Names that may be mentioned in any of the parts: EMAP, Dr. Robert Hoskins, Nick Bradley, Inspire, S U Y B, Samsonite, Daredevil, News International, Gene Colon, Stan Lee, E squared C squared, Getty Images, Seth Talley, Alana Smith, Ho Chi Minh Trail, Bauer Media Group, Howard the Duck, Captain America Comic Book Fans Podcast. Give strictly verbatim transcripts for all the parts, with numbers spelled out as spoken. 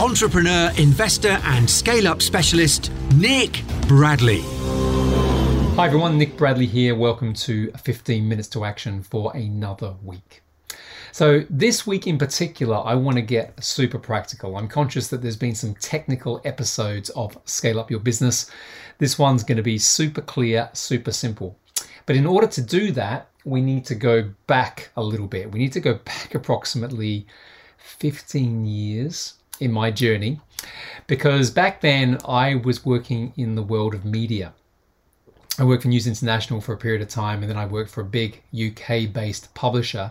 entrepreneur, investor, and scale-up specialist, Nick Bradley. Hi everyone, Nick Bradley here. Welcome to fifteen minutes to Action for another week. So this week in particular, I want to get super practical. I'm conscious that there's been some technical episodes of Scale Up Your Business. This one's going to be super clear, super simple. But in order to do that, we need to go back a little bit. We need to go back approximately fifteen years in my journey, because back then I was working in the world of media. I worked for News International for a period of time, and then I worked for a big U K-based publisher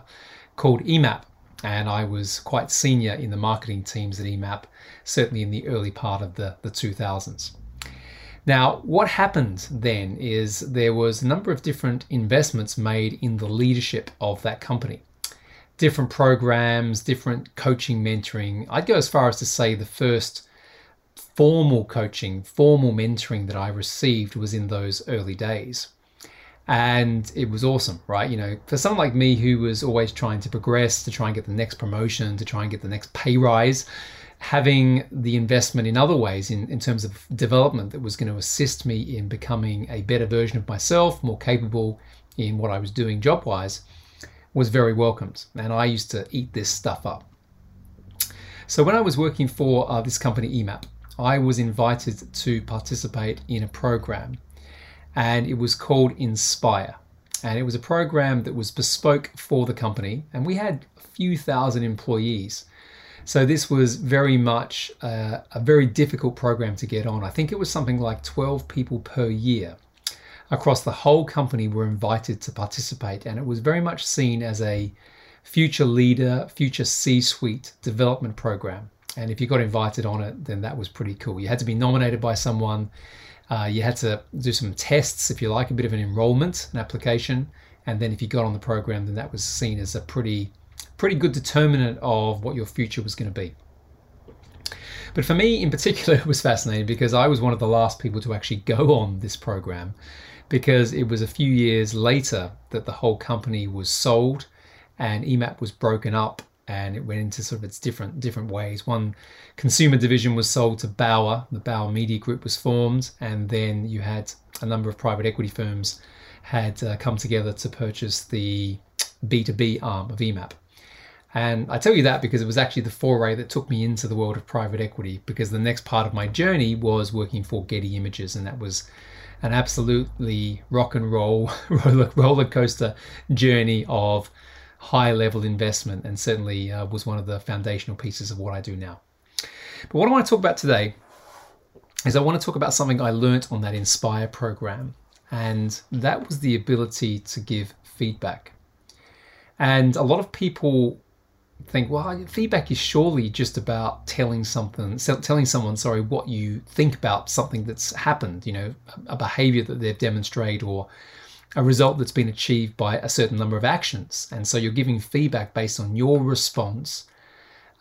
called E M A P, and I was quite senior in the marketing teams at E M A P, certainly in the early part of the, the two thousands. Now, what happened then is there was a number of different investments made in the leadership of that company. Different programs, different coaching, mentoring. I'd go as far as to say the first formal coaching, formal mentoring that I received was in those early days. And it was awesome, right? You know, for someone like me who was always trying to progress, to try and get the next promotion, to try and get the next pay rise, having the investment in other ways in, in terms of development that was going to assist me in becoming a better version of myself, more capable in what I was doing job-wise, was very welcomed, and I used to eat this stuff up. So when I was working for uh, this company E M A P, I was invited to participate in a program, and it was called Inspire, and it was a program that was bespoke for the company, and we had a few thousand employees. So this was very much uh, a very difficult program to get on. I think it was something like twelve people per year across the whole company were invited to participate, and it was very much seen as a future leader, future C-suite development program. And if you got invited on it, then that was pretty cool. You had to be nominated by someone. Uh, you had to do some tests, if you like, a bit of an enrollment, an application. And then if you got on the program, then that was seen as a pretty, pretty good determinant of what your future was going to be. But for me in particular, it was fascinating because I was one of the last people to actually go on this program, because it was a few years later that the whole company was sold and E M A P was broken up, and it went into sort of its different different ways. One consumer division was sold to Bauer, the Bauer Media Group was formed, and then you had a number of private equity firms had uh, come together to purchase the B two B arm of E M A P. And I tell you that because it was actually the foray that took me into the world of private equity, because the next part of my journey was working for Getty Images, and that was an absolutely rock and roll roller coaster journey of high level investment, and certainly uh, was one of the foundational pieces of what I do now. But what I want to talk about today is I want to talk about something I learned on that Inspire program, and that was the ability to give feedback. And a lot of people think, well, feedback is surely just about telling something, telling someone, sorry, what you think about something that's happened, you know, a behavior that they've demonstrated or a result that's been achieved by a certain number of actions. And so you're giving feedback based on your response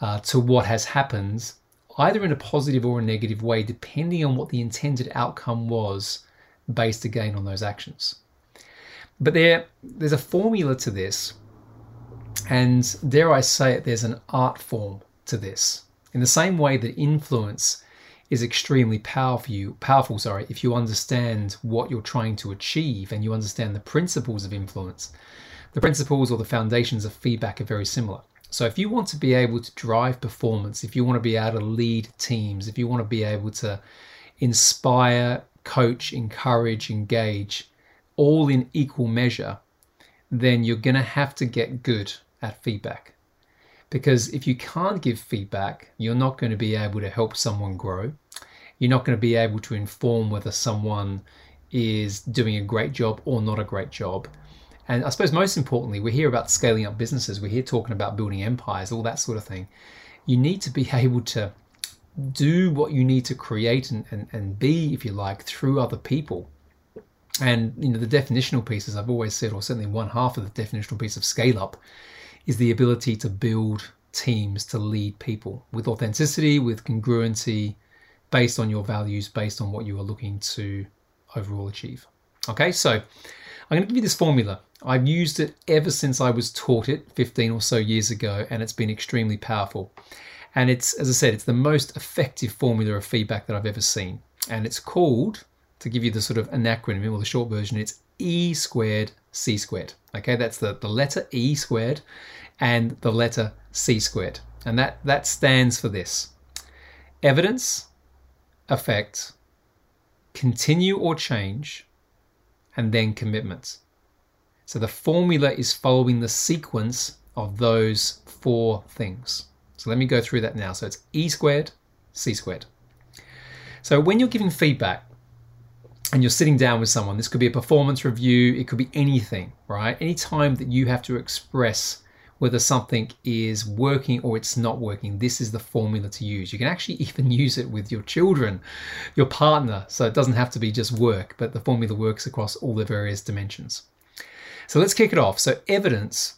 uh, to what has happened, either in a positive or a negative way, depending on what the intended outcome was based again on those actions. But there, there's a formula to this. And dare I say it, there's an art form to this. In the same way that influence is extremely powerful, you, powerful, sorry, if you understand what you're trying to achieve and you understand the principles of influence, the principles or the foundations of feedback are very similar. So if you want to be able to drive performance, if you want to be able to lead teams, if you want to be able to inspire, coach, encourage, engage, all in equal measure, then you're going to have to get good at feedback. Because if you can't give feedback, you're not going to be able to help someone grow. You're not going to be able to inform whether someone is doing a great job or not a great job. And I suppose most importantly, we're here about scaling up businesses. We're here talking about building empires, all that sort of thing. You need to be able to do what you need to create and, and, and be, if you like, through other people. And you know, the definitional pieces, I've always said, or certainly one half of the definitional piece of scale up, is the ability to build teams, to lead people with authenticity, with congruency, based on your values, based on what you are looking to overall achieve. Okay, so I'm going to give you this formula. I've used it ever since I was taught it fifteen or so years ago, and it's been extremely powerful. And it's, as I said, it's the most effective formula of feedback that I've ever seen. And it's called, to give you the sort of an acronym or the short version, it's E squared C squared. Okay, that's the, the letter E squared and the letter C squared. And that, that stands for this: evidence, effect, continue or change, and then commitment. So the formula is following the sequence of those four things. So let me go through that now. So it's E squared, C squared. So when you're giving feedback and you're sitting down with someone, this could be a performance review, it could be anything, right? Any time that you have to express whether something is working or it's not working, this is the formula to use. You can actually even use it with your children, your partner, so it doesn't have to be just work, but the formula works across all the various dimensions. So let's kick it off. So evidence,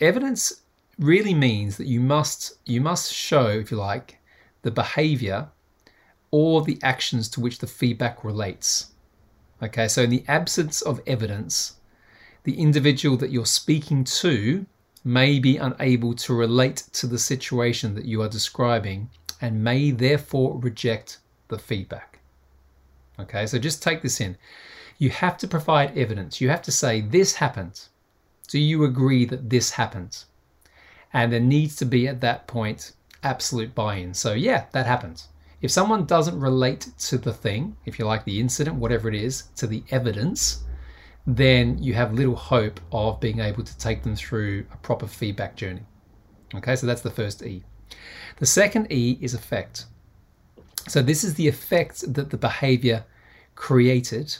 evidence really means that you must, you must show, if you like, the behavior or the actions to which the feedback relates. Okay, so in the absence of evidence, the individual that you're speaking to may be unable to relate to the situation that you are describing and may therefore reject the feedback. Okay, so just take this in. You have to provide evidence. You have to say, this happened. Do you agree that this happened? And there needs to be, at that point, absolute buy-in. So yeah, that happened. If someone doesn't relate to the thing, if you like, the incident, whatever it is, to the evidence, then you have little hope of being able to take them through a proper feedback journey. Okay, so that's the first E. The second E is effect. So this is the effect that the behavior created,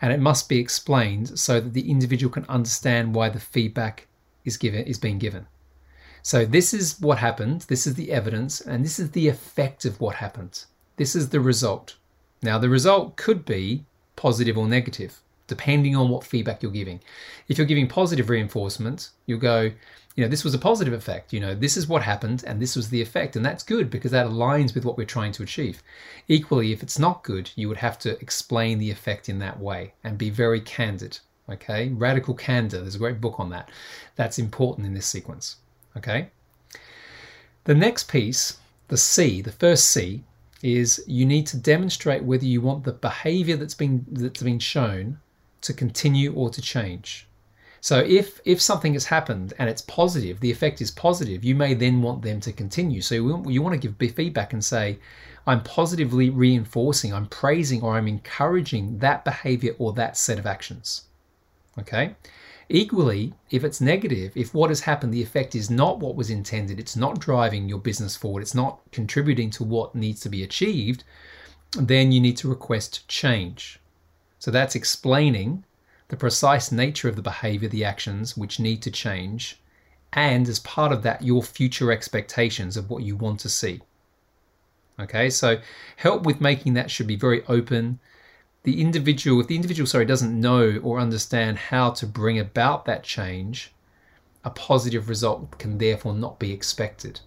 and it must be explained so that the individual can understand why the feedback is given, is being given. So this is what happened, this is the evidence, and this is the effect of what happened. This is the result. Now the result could be positive or negative, depending on what feedback you're giving. If you're giving positive reinforcement, you'll go, you know, this was a positive effect, you know, this is what happened and this was the effect, and that's good because that aligns with what we're trying to achieve. Equally, if it's not good, you would have to explain the effect in that way and be very candid, okay? Radical candor, there's a great book on that. That's important in this sequence, okay? The next piece, the C, the first C, is you need to demonstrate whether you want the behavior that's been, that's been shown to continue or to change. So if if something has happened and it's positive, the effect is positive, you may then want them to continue. So you, you want to give feedback and say, I'm positively reinforcing, I'm praising, or I'm encouraging that behavior or that set of actions. Okay? Equally, if it's negative, if what has happened, the effect is not what was intended, it's not driving your business forward, it's not contributing to what needs to be achieved, then you need to request change. So that's explaining the precise nature of the behavior, the actions which need to change, and as part of that, your future expectations of what you want to see. Okay, so help with making that should be very open. The individual, if the individual, sorry, doesn't know or understand how to bring about that change, a positive result can therefore not be expected.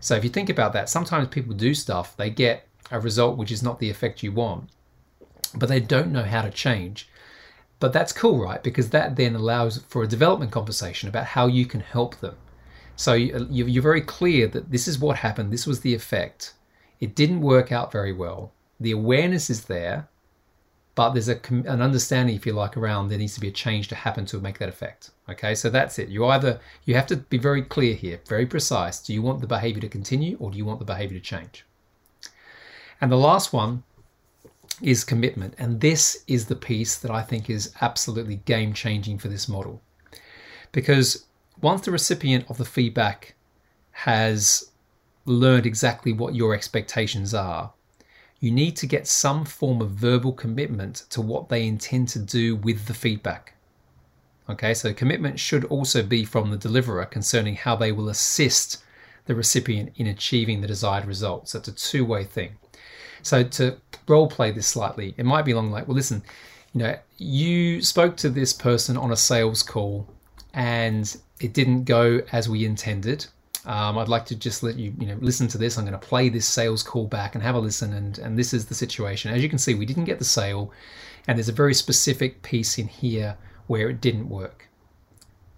So if you think about that, sometimes people do stuff, they get a result which is not the effect you want, but they don't know how to change. But that's cool, right? Because that then allows for a development conversation about how you can help them. So you're very clear that this is what happened, this was the effect. It didn't work out very well. The awareness is there, but there's a, an understanding, if you like, around there needs to be a change to happen to make that effect. Okay, so that's it. You either, you have to be very clear here, very precise. Do you want the behavior to continue or do you want the behavior to change? And the last one is commitment, and this is the piece that I think is absolutely game-changing for this model, because once the recipient of the feedback has learned exactly what your expectations are, you need to get some form of verbal commitment to what they intend to do with the feedback. Okay, so commitment should also be from the deliverer concerning how they will assist the recipient in achieving the desired results. That's a two-way thing. So to role play this slightly, it might be along like, well, listen, you know, you spoke to this person on a sales call and it didn't go as we intended. Um, I'd like to just let you, you know, listen to this. I'm going to play this sales call back and have a listen. And, and this is the situation. As you can see, we didn't get the sale. And there's a very specific piece in here where it didn't work.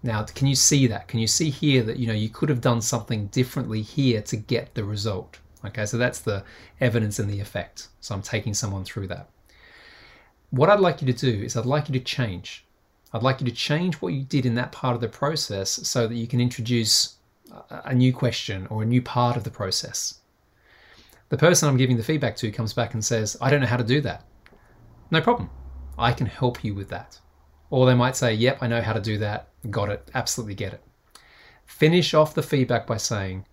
Now, can you see that? Can you see here that, you know, you could have done something differently here to get the result? Okay, so that's the evidence and the effect. So I'm taking someone through that. What I'd like you to do is I'd like you to change. I'd like you to change what you did in that part of the process so that you can introduce a new question or a new part of the process. The person I'm giving the feedback to comes back and says, I don't know how to do that. No problem. I can help you with that. Or they might say, yep, I know how to do that. Got it. Absolutely get it. Finish off the feedback by saying,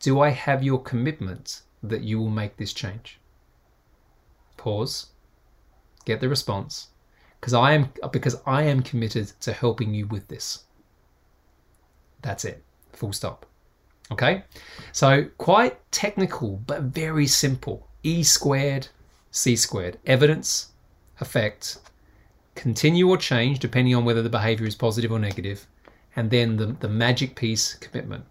do I have your commitment that you will make this change? Pause. Get the response. Because I am, because I am committed to helping you with this. That's it. Full stop. Okay? So quite technical, but very simple. E squared, C squared. Evidence, effect, continue or change depending on whether the behavior is positive or negative, and then the, the magic piece, commitment.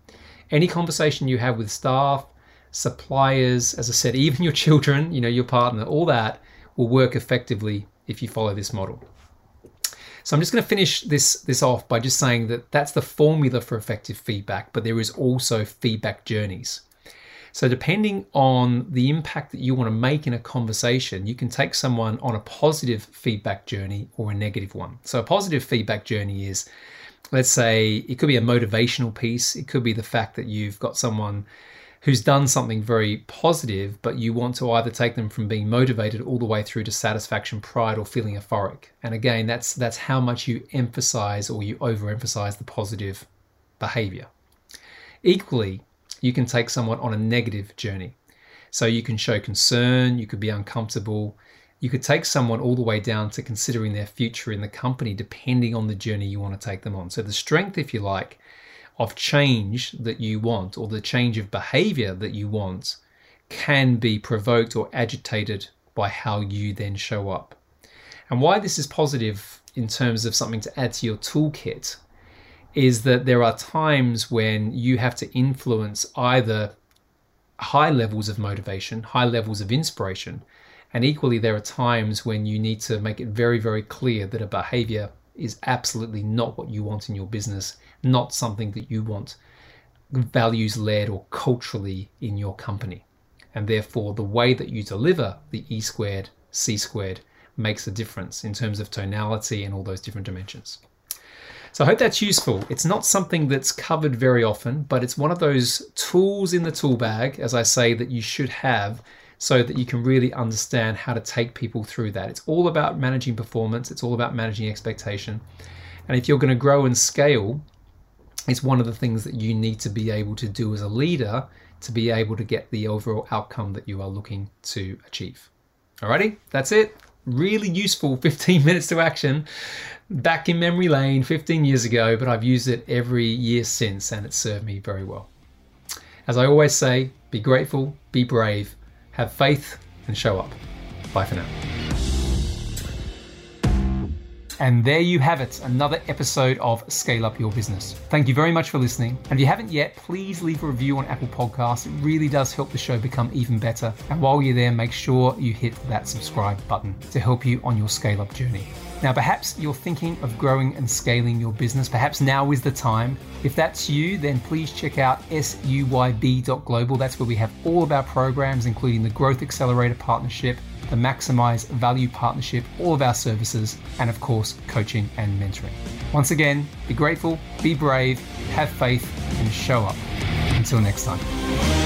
Any conversation you have with staff, suppliers, as I said, even your children, you know, your partner, all that will work effectively if you follow this model. So I'm just going to finish this, this off by just saying that that's the formula for effective feedback, but there is also feedback journeys. So depending on the impact that you want to make in a conversation, you can take someone on a positive feedback journey or a negative one. So a positive feedback journey is, let's say, it could be a motivational piece. It could be the fact that you've got someone who's done something very positive, but you want to either take them from being motivated all the way through to satisfaction, pride, or feeling euphoric. And again, that's that's how much you emphasize or you overemphasize the positive behavior. Equally, you can take someone on a negative journey. So you can show concern, you could be uncomfortable. You could take someone all the way down to considering their future in the company, depending on the journey you want to take them on. So the strength, if you like, of change that you want, or the change of behavior that you want, can be provoked or agitated by how you then show up. And why this is positive in terms of something to add to your toolkit is that there are times when you have to influence either high levels of motivation, high levels of inspiration, and equally there are times when you need to make it very, very clear that a behavior is absolutely not what you want in your business, not something that you want values-led or culturally in your company. And therefore, the way that you deliver the E squared, C squared makes a difference in terms of tonality and all those different dimensions. So I hope that's useful. It's not something that's covered very often, but it's one of those tools in the tool bag, as I say, that you should have so that you can really understand how to take people through that. It's all about managing performance. It's all about managing expectation. And if you're going to grow and scale, it's one of the things that you need to be able to do as a leader to be able to get the overall outcome that you are looking to achieve. Alrighty, that's it. Really useful fifteen minutes to action back in memory lane fifteen years ago, but I've used it every year since and it served me very well. As I always say, be grateful, be brave, have faith and show up. Bye for now. And there you have it, another episode of Scale Up Your Business. Thank you very much for listening. And if you haven't yet, please leave a review on Apple Podcasts. It really does help the show become even better. And while you're there, make sure you hit that subscribe button to help you on your scale up journey. Now, perhaps you're thinking of growing and scaling your business. Perhaps now is the time. If that's you, then please check out S U Y B dot global. That's where we have all of our programs, including the Growth Accelerator Partnership, the Maximize Value Partnership, all of our services, and of course, coaching and mentoring. Once again, be grateful, be brave, have faith, and show up. Until next time.